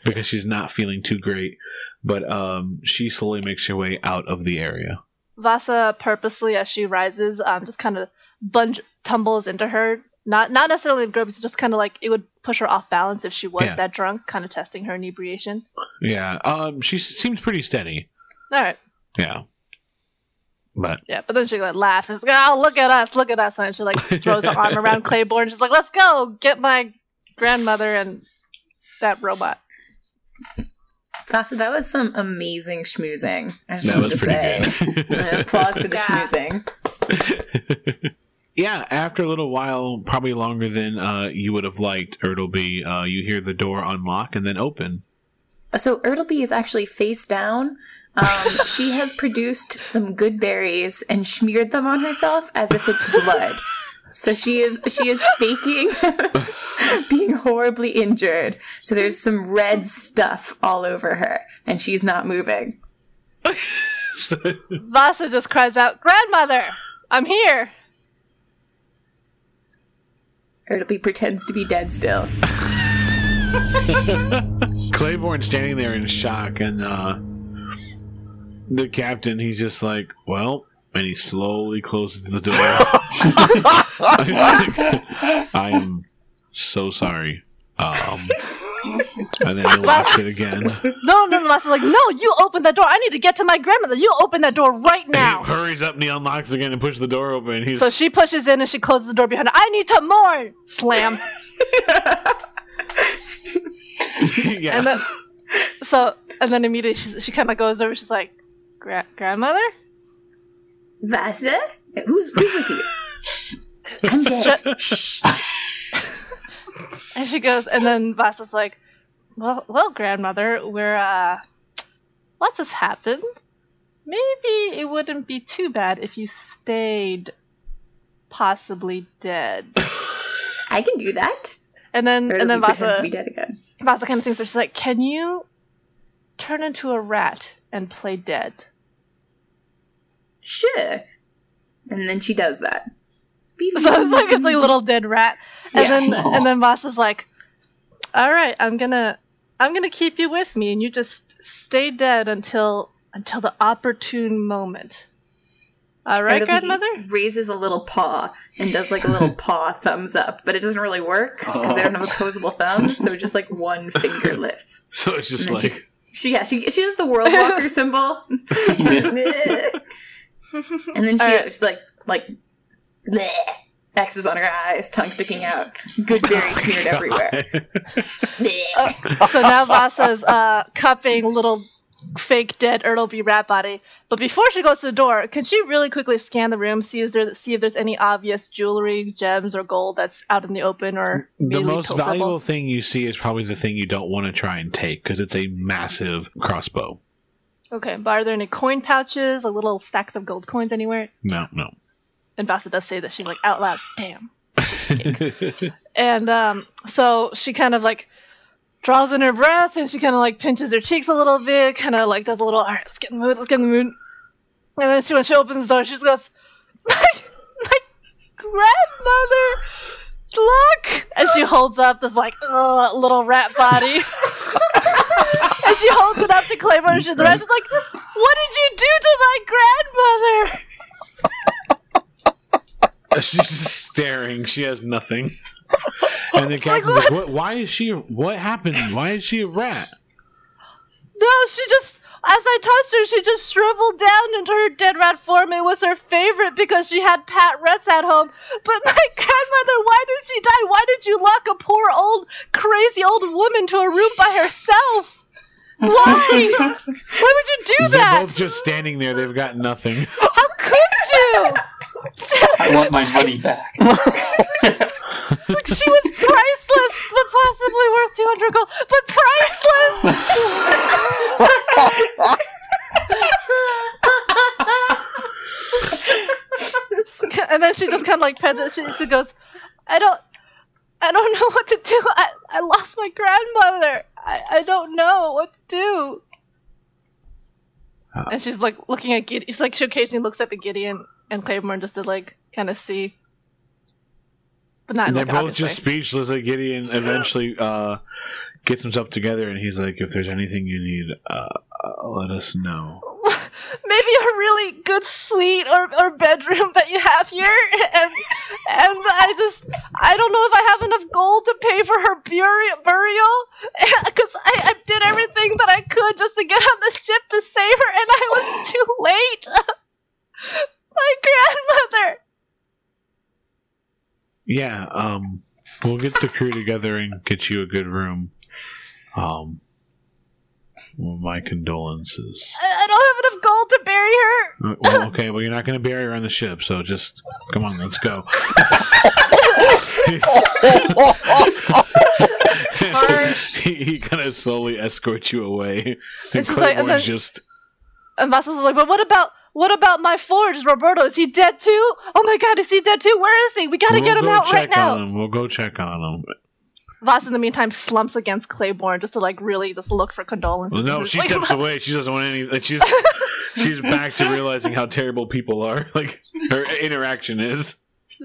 because she's not feeling too great. But um, she slowly makes her way out of the area. Vasa purposely, as she rises, um, just kind of bunch tumbles into her. Not not necessarily in groups, just kind of like it would push her off balance if she was yeah. that drunk, kind of testing her inebriation. Yeah, um, she seems pretty steady. All right. Yeah. But yeah, but then she like laughs. She's like, "Oh, look at us, look at us!" And she like throws her arm around Claiborne. She's like, "Let's go get my grandmother and that robot." Vasa, that was some amazing schmoozing. I just that was to pretty say. Good. uh, applause for the yeah. schmoozing. Yeah, after a little while, probably longer than uh, you would have liked, Ertelbee, uh, you hear the door unlock and then open. So Ertelbee is actually face down. Um, she has produced some good berries and smeared them on herself as if it's blood. So she is she is faking being horribly injured. So there's some red stuff all over her, and she's not moving. Vasa just cries out, "Grandmother, I'm here!" Ertelbee pretends to be dead still. Claiborne's standing there in shock, and uh, the captain, he's just like, "Well," and he slowly closes the door. Like, I am so sorry. Um, and then he locks it again. No, no, no. Like, no, you open that door. I need to get to my grandmother. You open that door right now. And he hurries up and he unlocks again and pushes the door open. And he's... So she pushes in and she closes the door behind her. I need to mourn. Slam. Yeah. And then, so, and then immediately she, she kind of goes over. She's like, Gra- grandmother? Vasa? Who's, who's with you? I'm dead. Shh. And she goes, and then Vasa's like, well, well, grandmother, we're, uh, lots has happened. Maybe it wouldn't be too bad if you stayed possibly dead. I can do that. And then, and then Vasa, to be dead again. Vasa kind of thinks, she's like, can you turn into a rat and play dead? Sure. And then she does that. So it's like a like, little dead rat. And yeah. then Aww. And then Vasa's like, alright, I'm gonna I'm gonna keep you with me and you just stay dead until until the opportune moment. Alright, grandmother? Raises a little paw and does like a little paw thumbs up, but it doesn't really work because they don't have opposable thumbs, so just like one finger lifts. So it's just like she's, she yeah, she she does the Worldwalker symbol. And then she, right. she's like like bleh. X's on her eyes, tongue sticking out, good berries smeared oh everywhere. uh, so now Vasa's uh, cupping little fake dead Ertelbee rat body. But before she goes to the door, can she really quickly scan the room, see if there's, see if there's any obvious jewelry, gems, or gold that's out in the open? Or the most totable? valuable thing you see is probably the thing you don't want to try and take because it's a massive crossbow. Okay, but are there any coin pouches, or little stacks of gold coins anywhere? No, no. And Vasa does say that she's like out loud, damn. And um, so she kind of like draws in her breath and she kind of like pinches her cheeks a little bit, kind of like does a little, all right, let's get in the mood, let's get in the mood. And then she, when she opens the door, she just goes, my, my grandmother, look. And she holds up this like ugh, little rat body. And she holds it up to Claiborne and she's like, what did you do to my grandmother? She's just staring. She has nothing. And the captain's like, what? Why is she... What happened? Why is she a rat? No, she just... As I touched her, she just shriveled down into her dead rat form. It was her favorite because she had pet rats at home. But my grandmother, why did she die? Why did you lock a poor old, crazy old woman to a room by herself? Why? Why would you do that? They're both just standing there. They've got nothing. How could you? I want my money back. Like, she was priceless, but possibly worth two hundred gold, but priceless! And then she just kind of like pets it. She, she goes, I don't, I don't know what to do. I, I lost my grandmother. I, I don't know what to do. Huh. And she's like looking at Gideon. She's like, she occasionally looks up at Gideon. And Claiborne just to, like, kind of see. But not, and they're like, both obviously. Just speechless. Like, Gideon eventually uh, gets himself together, and he's like, if there's anything you need, uh, uh, let us know. Maybe a really good suite or, or bedroom that you have here. And, and I just, I don't know if I have enough gold to pay for her burial, because I, I did everything that I could just to get on the ship to save her, and I was too late. My grandmother! Yeah, um, we'll get the crew together and get you a good room. Um, well, my condolences. I, I don't have enough gold to bury her! Well, okay, well, you're not going to bury her on the ship, so just, come on, let's go. he, he kind of slowly escorts you away. And Claiborne's like, just... And Vasa's like, but what about... What about my forge, Roberto? Is he dead too? Oh my god, is he dead too? Where is he? We gotta we'll get him go out check right now. On him. We'll go check on him. Voss, in the meantime, slumps against Claiborne just to like really just look for condolences. Well, no, she like, steps away. She doesn't want any. Like, she's she's back to realizing how terrible people are. Like her interaction is.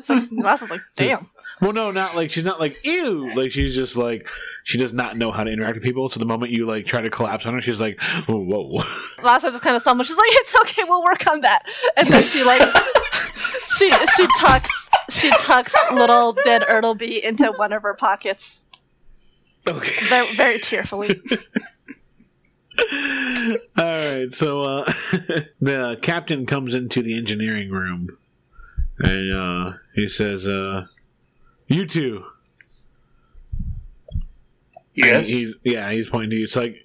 Like, Voss is like, damn. Well, no, not like she's not like ew. Like she's just like she does not know how to interact with people. So the moment you like try to collapse on her, she's like, oh, whoa. Vasa just kind of stumbles. She's like, it's okay, we'll work on that. And then she like she she tucks she tucks little dead Ertelbee into one of her pockets. Okay. Very, very tearfully. All right, so uh, the captain comes into the engineering room, and uh, he says, uh. You two. Yes. He's, yeah, he's pointing to you. It's like,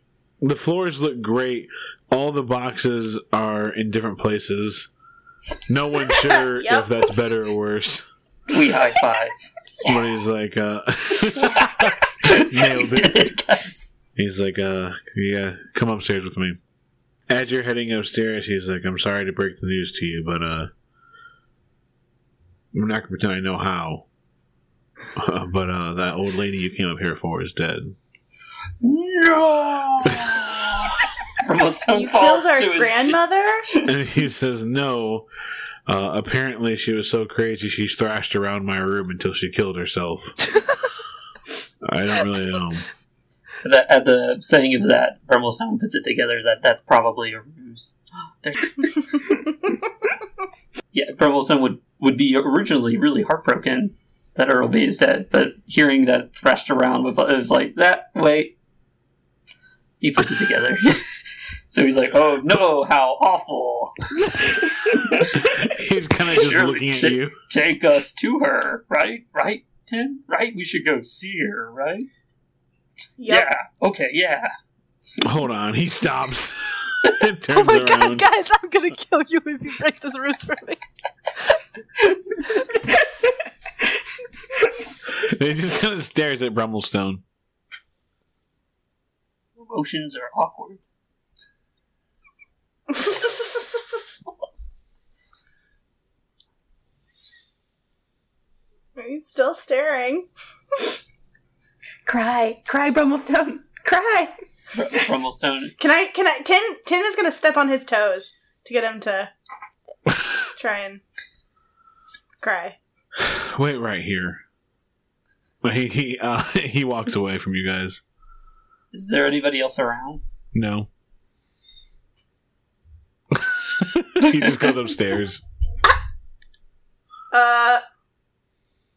the floors look great. All the boxes are in different places. No one's sure yep. if that's better or worse. We high five. But he's like, uh... nailed it. He's like, uh, yeah, come upstairs with me. As you're heading upstairs, he's like, I'm sorry to break the news to you, but, uh... I'm not going to pretend I know how. Uh, but uh, that old lady you came up here for is dead. No! You killed our grandmother? And he says no. Uh, apparently she was so crazy she thrashed around my room until she killed herself. I don't really know. That, at the setting of that, Brumblestone puts it together that that's probably a ruse. Yeah, Brumblestone would, would be originally really heartbroken that Ertelbee is dead, but hearing that thrashed around with it was like, that, wait. He puts it together. So he's like, oh no, how awful. He's kind of just Surely looking at t- you. Take us to her, right? Right, Tin? Right? We should go see her, right? Yep. Yeah. Okay, yeah. Hold on, he stops. It turns oh my around. God, guys, I'm gonna kill you if you break this roots for me. They just kind of stares at Brumblestone. Emotions are awkward. Are you still staring? Cry, cry, Brumblestone, cry. Br- Brumblestone. Can I? Can I? Tin, Tin is gonna step on his toes to get him to try and cry. Wait right here. He he uh, he walks away from you guys. Is there anybody else around? No. He just goes upstairs. Uh,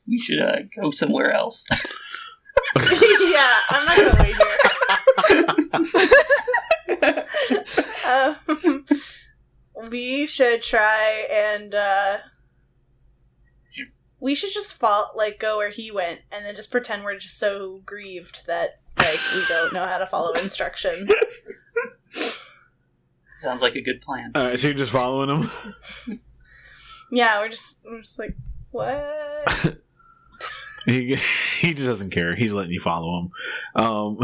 we should uh, go somewhere else. Yeah, I'm not gonna wait here. um, we should try and. Uh... We should just fall, like, go where he went, and then just pretend we're just so grieved that, like, we don't know how to follow instructions. Sounds like a good plan. All right, so you're just following him? Yeah, we're just, we're just like, what? he he just doesn't care. He's letting you follow him. Um,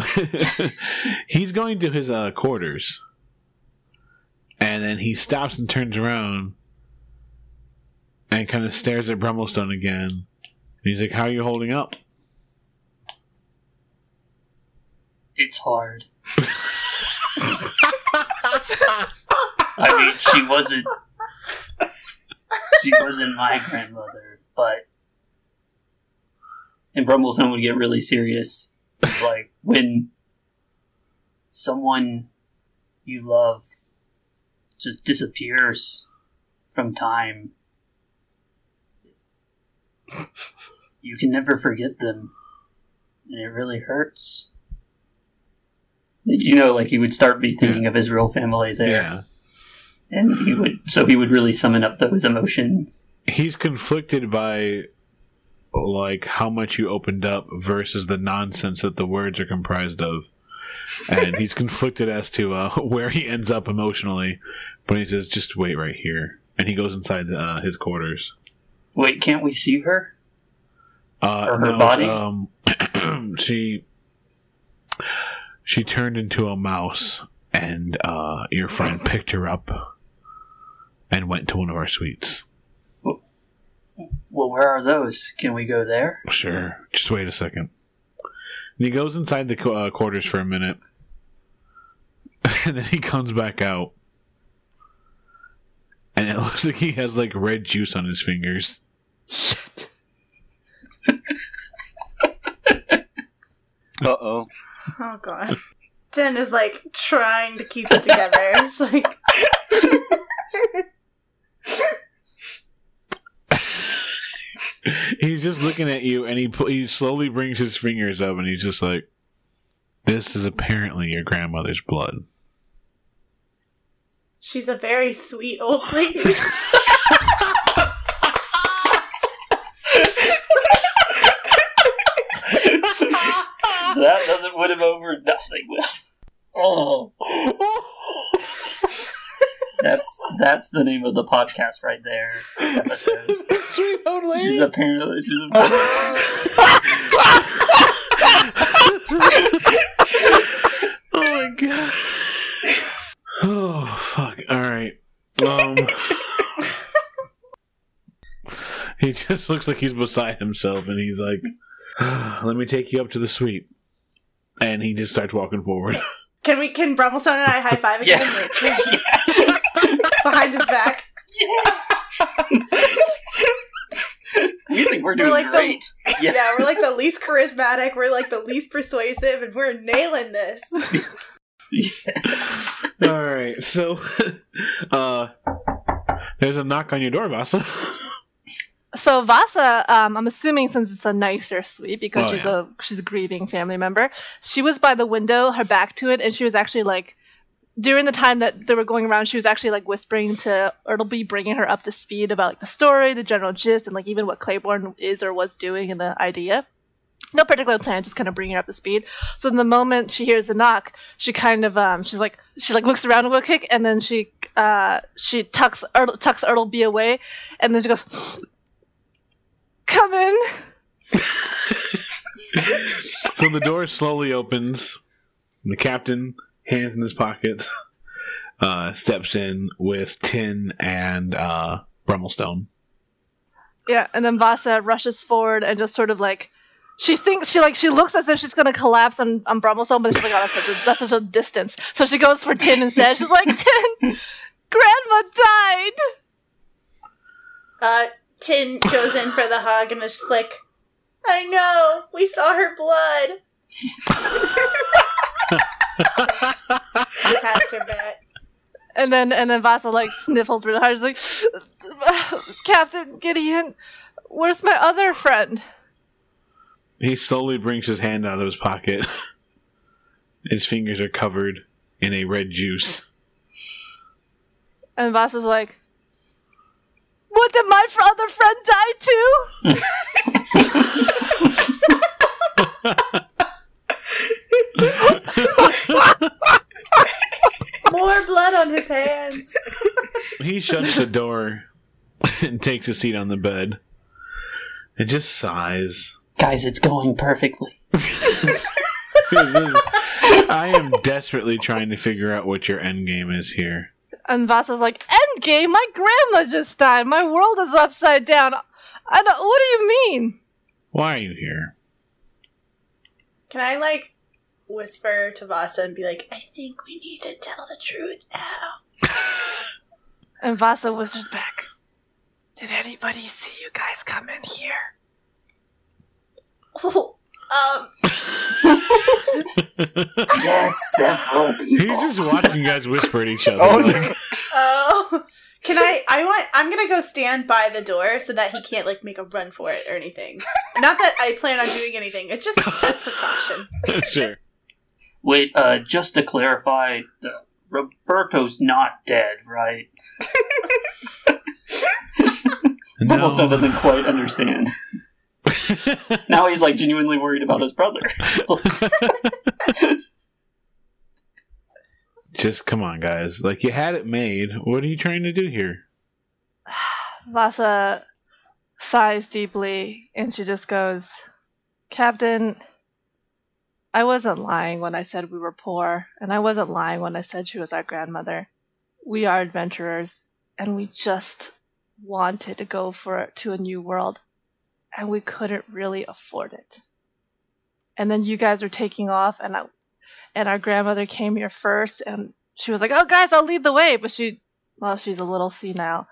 he's going to his uh, quarters, and then he stops and turns around. And kind of stares at Brumblestone again. And he's like, how are you holding up? It's hard. I mean, she wasn't... She wasn't my grandmother, but... And Brumblestone would get really serious. Like, when someone you love just disappears from time... You can never forget them, and it really hurts. You know, like he would start be thinking yeah. of his real family there. Yeah. and he would so he would really summon up those emotions. He's conflicted by like how much you opened up versus the nonsense that the words are comprised of, and he's conflicted as to uh, where he ends up emotionally. But he says, "Just wait right here," and he goes inside uh, his quarters. Wait, can't we see her? Uh, or her no, body? Um, she she turned into a mouse, and uh, your friend picked her up and went to one of our suites. Well, where are those? Can we go there? Sure. Just wait a second. And he goes inside the uh, quarters for a minute. And then he comes back out. And it looks like he has, like, red juice on his fingers. Shit. Uh-oh. Oh, God. Tin is, like, trying to keep it together. It's like... He's just looking at you, and he he slowly brings his fingers up, and he's just like, "This is apparently your grandmother's blood." She's a very sweet old lady. That doesn't win him over nothing. Oh, that's that's the name of the podcast right there. Sweet old lady. She's apparently she's apparently. Oh my god. Oh fuck! All right. Um, he just looks like he's beside himself, and he's like, "Let me take you up to the suite." And he just starts walking forward. Can we? Can Brumblestone and I high five again? Yeah. Yeah. Behind his back. Yeah. We think we're doing we're like great. The, yeah. yeah, we're like the least charismatic. We're like the least persuasive, and we're nailing this. Yes. All right, so uh, there's a knock on your door, Vasa. So Vasa, um, I'm assuming since it's a nicer suite because oh, she's yeah. a she's a grieving family member, she was by the window, her back to it, and she was actually like, during the time that they were going around, she was actually like whispering to Ertelbee, bringing her up to speed about like the story, the general gist, and like even what Claiborne is or was doing and the idea. No particular plan, just kind of bringing her up to speed. So the moment she hears the knock, she kind of um, she's like she like looks around real quick, and then she uh she tucks er- tucks Ertelbee away, and then she goes, "Come in." So the door slowly opens. The captain, hands in his pockets, uh, steps in with Tin and uh, Brumblestone. Yeah, and then Vasa rushes forward and just sort of like. She thinks she like she looks as if she's gonna collapse on, on Brumblestone, but she's like, "Oh, that's such a that's such a distance." So she goes for Tin instead. She's like, "Tin, Grandma died." Uh, Tin goes in for the hug and is like, "I know, we saw her blood." Pats her back. And then and then Vasa like sniffles really hard. She's like, "Captain Gideon, where's my other friend?" He slowly brings his hand out of his pocket. His fingers are covered in a red juice. And Vasa's like, "What did my other friend die to?" More blood on his hands. He shuts the door and takes a seat on the bed and just sighs. Guys, it's going perfectly. is, I am desperately trying to figure out what your end game is here. And Vasa's like, "End game? My grandma just died. My world is upside down. I don't. What do you mean? Why are you here?" Can I like whisper to Vasa and be like, "I think we need to tell the truth now." And Vasa whispers back, "Did anybody see you guys come in here?" Oh, um. Yes, several people. He's just watching you guys whisper at each other. Oh, like. oh, can I? I want. I'm gonna go stand by the door so that he can't like make a run for it or anything. Not that I plan on doing anything. It's just a precaution. Sure. Wait, uh, just to clarify, the Roberto's not dead, right? No. Brumblestone doesn't quite understand. Now he's like genuinely worried about his brother. Just come on, guys. Like, you had it made. What are you trying to do here? Vasa sighs deeply and she just goes, Captain, I wasn't lying when I said we were poor, and I wasn't lying when I said she was our grandmother. We are adventurers, and we just wanted to go for to a new world, and we couldn't really afford it. And then you guys were taking off, and I, and our grandmother came here first, and she was like, "Oh, guys, I'll lead the way," but she, well, she's a little senile.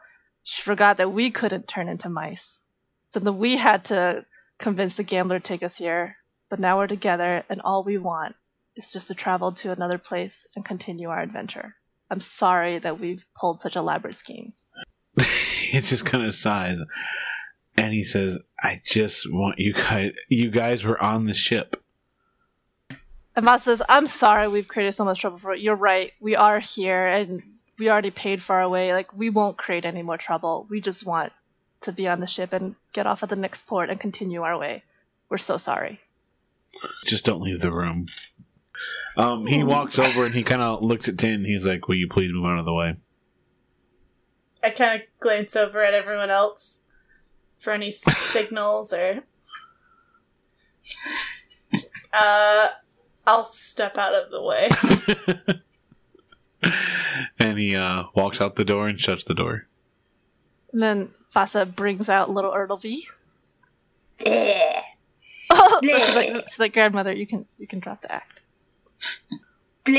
She forgot that we couldn't turn into mice, so then we had to convince the gambler to take us here. But now we're together, and all we want is just to travel to another place and continue our adventure. I'm sorry that we've pulled such elaborate schemes. It just kind of sighs. And he says, I just want you guys... You guys were on the ship. And Mas says, I'm sorry we've created so much trouble for you. You're right. We are here, and we already paid for our way. Like, we won't create any more trouble. We just want to be on the ship and get off at the next port and continue our way. We're so sorry. Just don't leave the room. Um, he walks over and he kind of looks at Tin. He's like, will you please move out of the way? I kind of glance over at everyone else for any signals or... Uh, I'll step out of the way. And he uh, walks out the door and shuts the door. And then Vasa brings out little Ertelbee. Yeah. Oh, so she's, like, she's like, grandmother, you can you can drop the act. His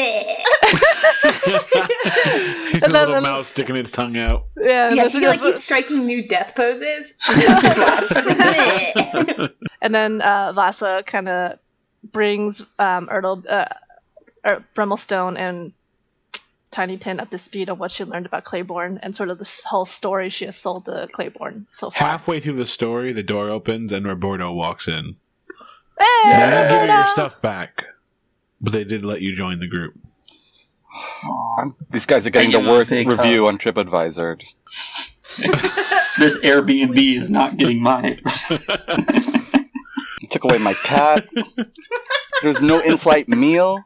little then, mouth sticking its tongue out. Yeah, yeah, she like keeps striking new death poses. And then uh, Vasa kind of brings um, Ertel, uh, er, Brumblestone and Tiny Tin up to speed on what she learned about Claiborne and sort of this whole story she has sold to Claiborne so far. Halfway through the story, the door opens and Roberto walks in. Hey, they didn't give you your stuff back, but they did let you join the group. Aww. These guys are getting the worst review hug on TripAdvisor. Just... This Airbnb is not getting mine. You took away my cat. There was no in-flight meal.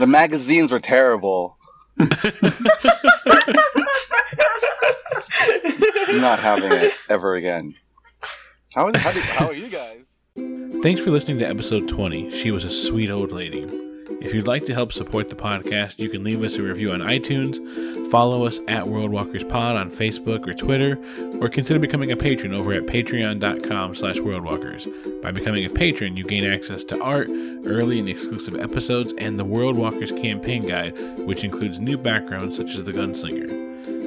The magazines were terrible. Not having it ever again. How is, how, do, how are you guys? Thanks for listening to episode twenty, She Was a Sweet Old Lady. If you'd like to help support the podcast, you can leave us a review on iTunes, follow us at Worldwalkers Pod on Facebook or Twitter, or consider becoming a patron over at patreon.com slash worldwalkers. By becoming a patron, you gain access to art, early and exclusive episodes, and the Worldwalkers campaign guide, which includes new backgrounds such as the Gunslinger.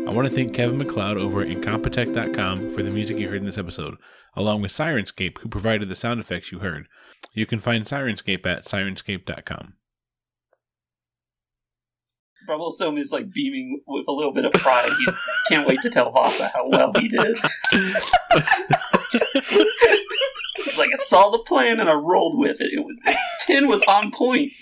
I want to thank Kevin McLeod over at incompetech dot com for the music you heard in this episode, along with Sirenscape, who provided the sound effects you heard. You can find Sirenscape at sirenscape dot com. Brumblestone is like beaming with a little bit of pride. He can't wait to tell Vasa how well he did. He's like, I saw the plan and I rolled with it. It was Tin was on point.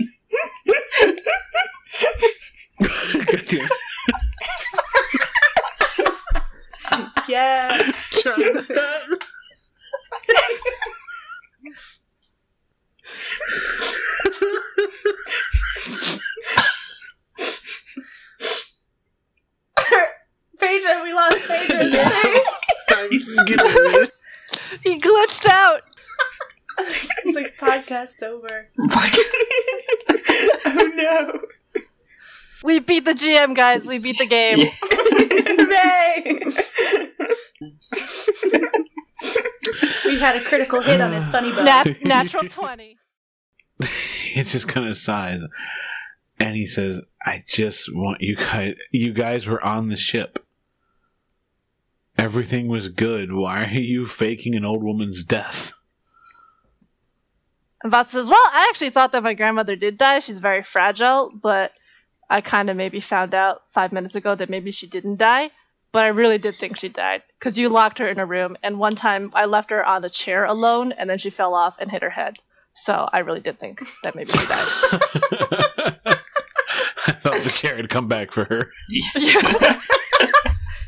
Yeah, trying to stop. Pedro, we lost Pedro's yeah. face. He glitched out. It's like podcast over. Oh no. We beat the G M, guys. We beat the game. Yeah. Hooray! We had a critical hit on his funny bone. Nat- natural twenty. It just kind of sighs. And he says, I just want you guys. You guys were on the ship. Everything was good. Why are you faking an old woman's death? And Vats says, well, I actually thought that my grandmother did die. She's very fragile, but I kind of maybe found out five minutes ago that maybe she didn't die. But I really did think she died, because you locked her in a room, and one time I left her on a chair alone, and then she fell off and hit her head. So I really did think that maybe she died. thought the chair had come back for her. Yeah.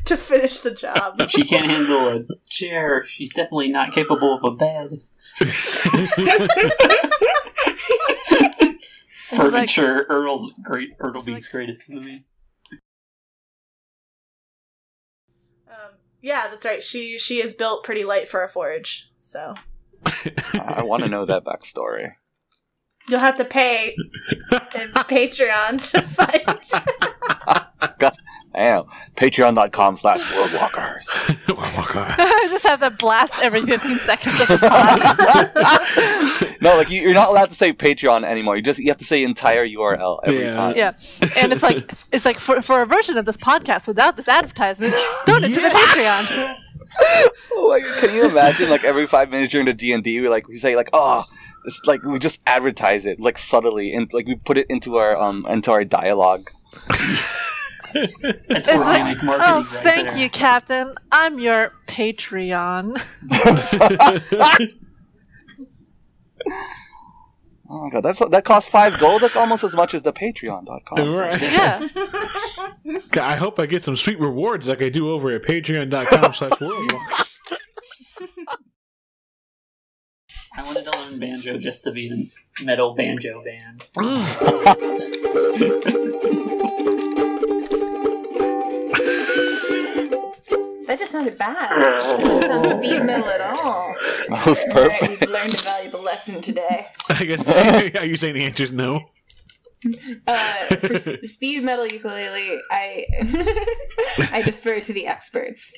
To finish the job. If she can't handle a chair, she's definitely not capable of a bed. Furniture, like, Earl's great, Ertelbee's like, greatest movie. Um, yeah, that's right. She she is built pretty light for a forge, so. I want to know that backstory. You'll have to pay in Patreon to find. God damn. Patreon.com slash Worldwalkers. Worldwalkers. I just have to blast every fifteen seconds of the pod. No, like, you, you're not allowed to say Patreon anymore. You just you have to say entire U R L every yeah. time. Yeah. And it's like, it's like for, for a version of this podcast without this advertisement, donate yeah. to the Patreon. Like, can you imagine, like, every five minutes during the D and D, we, like, we say, like, oh... It's like we just advertise it, like, subtly, and like we put it into our um into our dialogue. That's organic, like, marketing. Oh, right thank there. You, Captain. I'm your Patreon. Oh my god, that's that costs five gold. That's almost as much as the Patreon dot com. Right? Yeah. I hope I get some sweet rewards like I do over at Patreon dot com slash Worldwalkers. I wanted to learn banjo just to be in a metal banjo band. That just sounded bad. That doesn't sound speed metal at all. That was perfect. Right, we've learned a valuable lesson today. I guess, are you saying the answer is no? Uh, for s- speed metal ukulele, I I defer to the experts.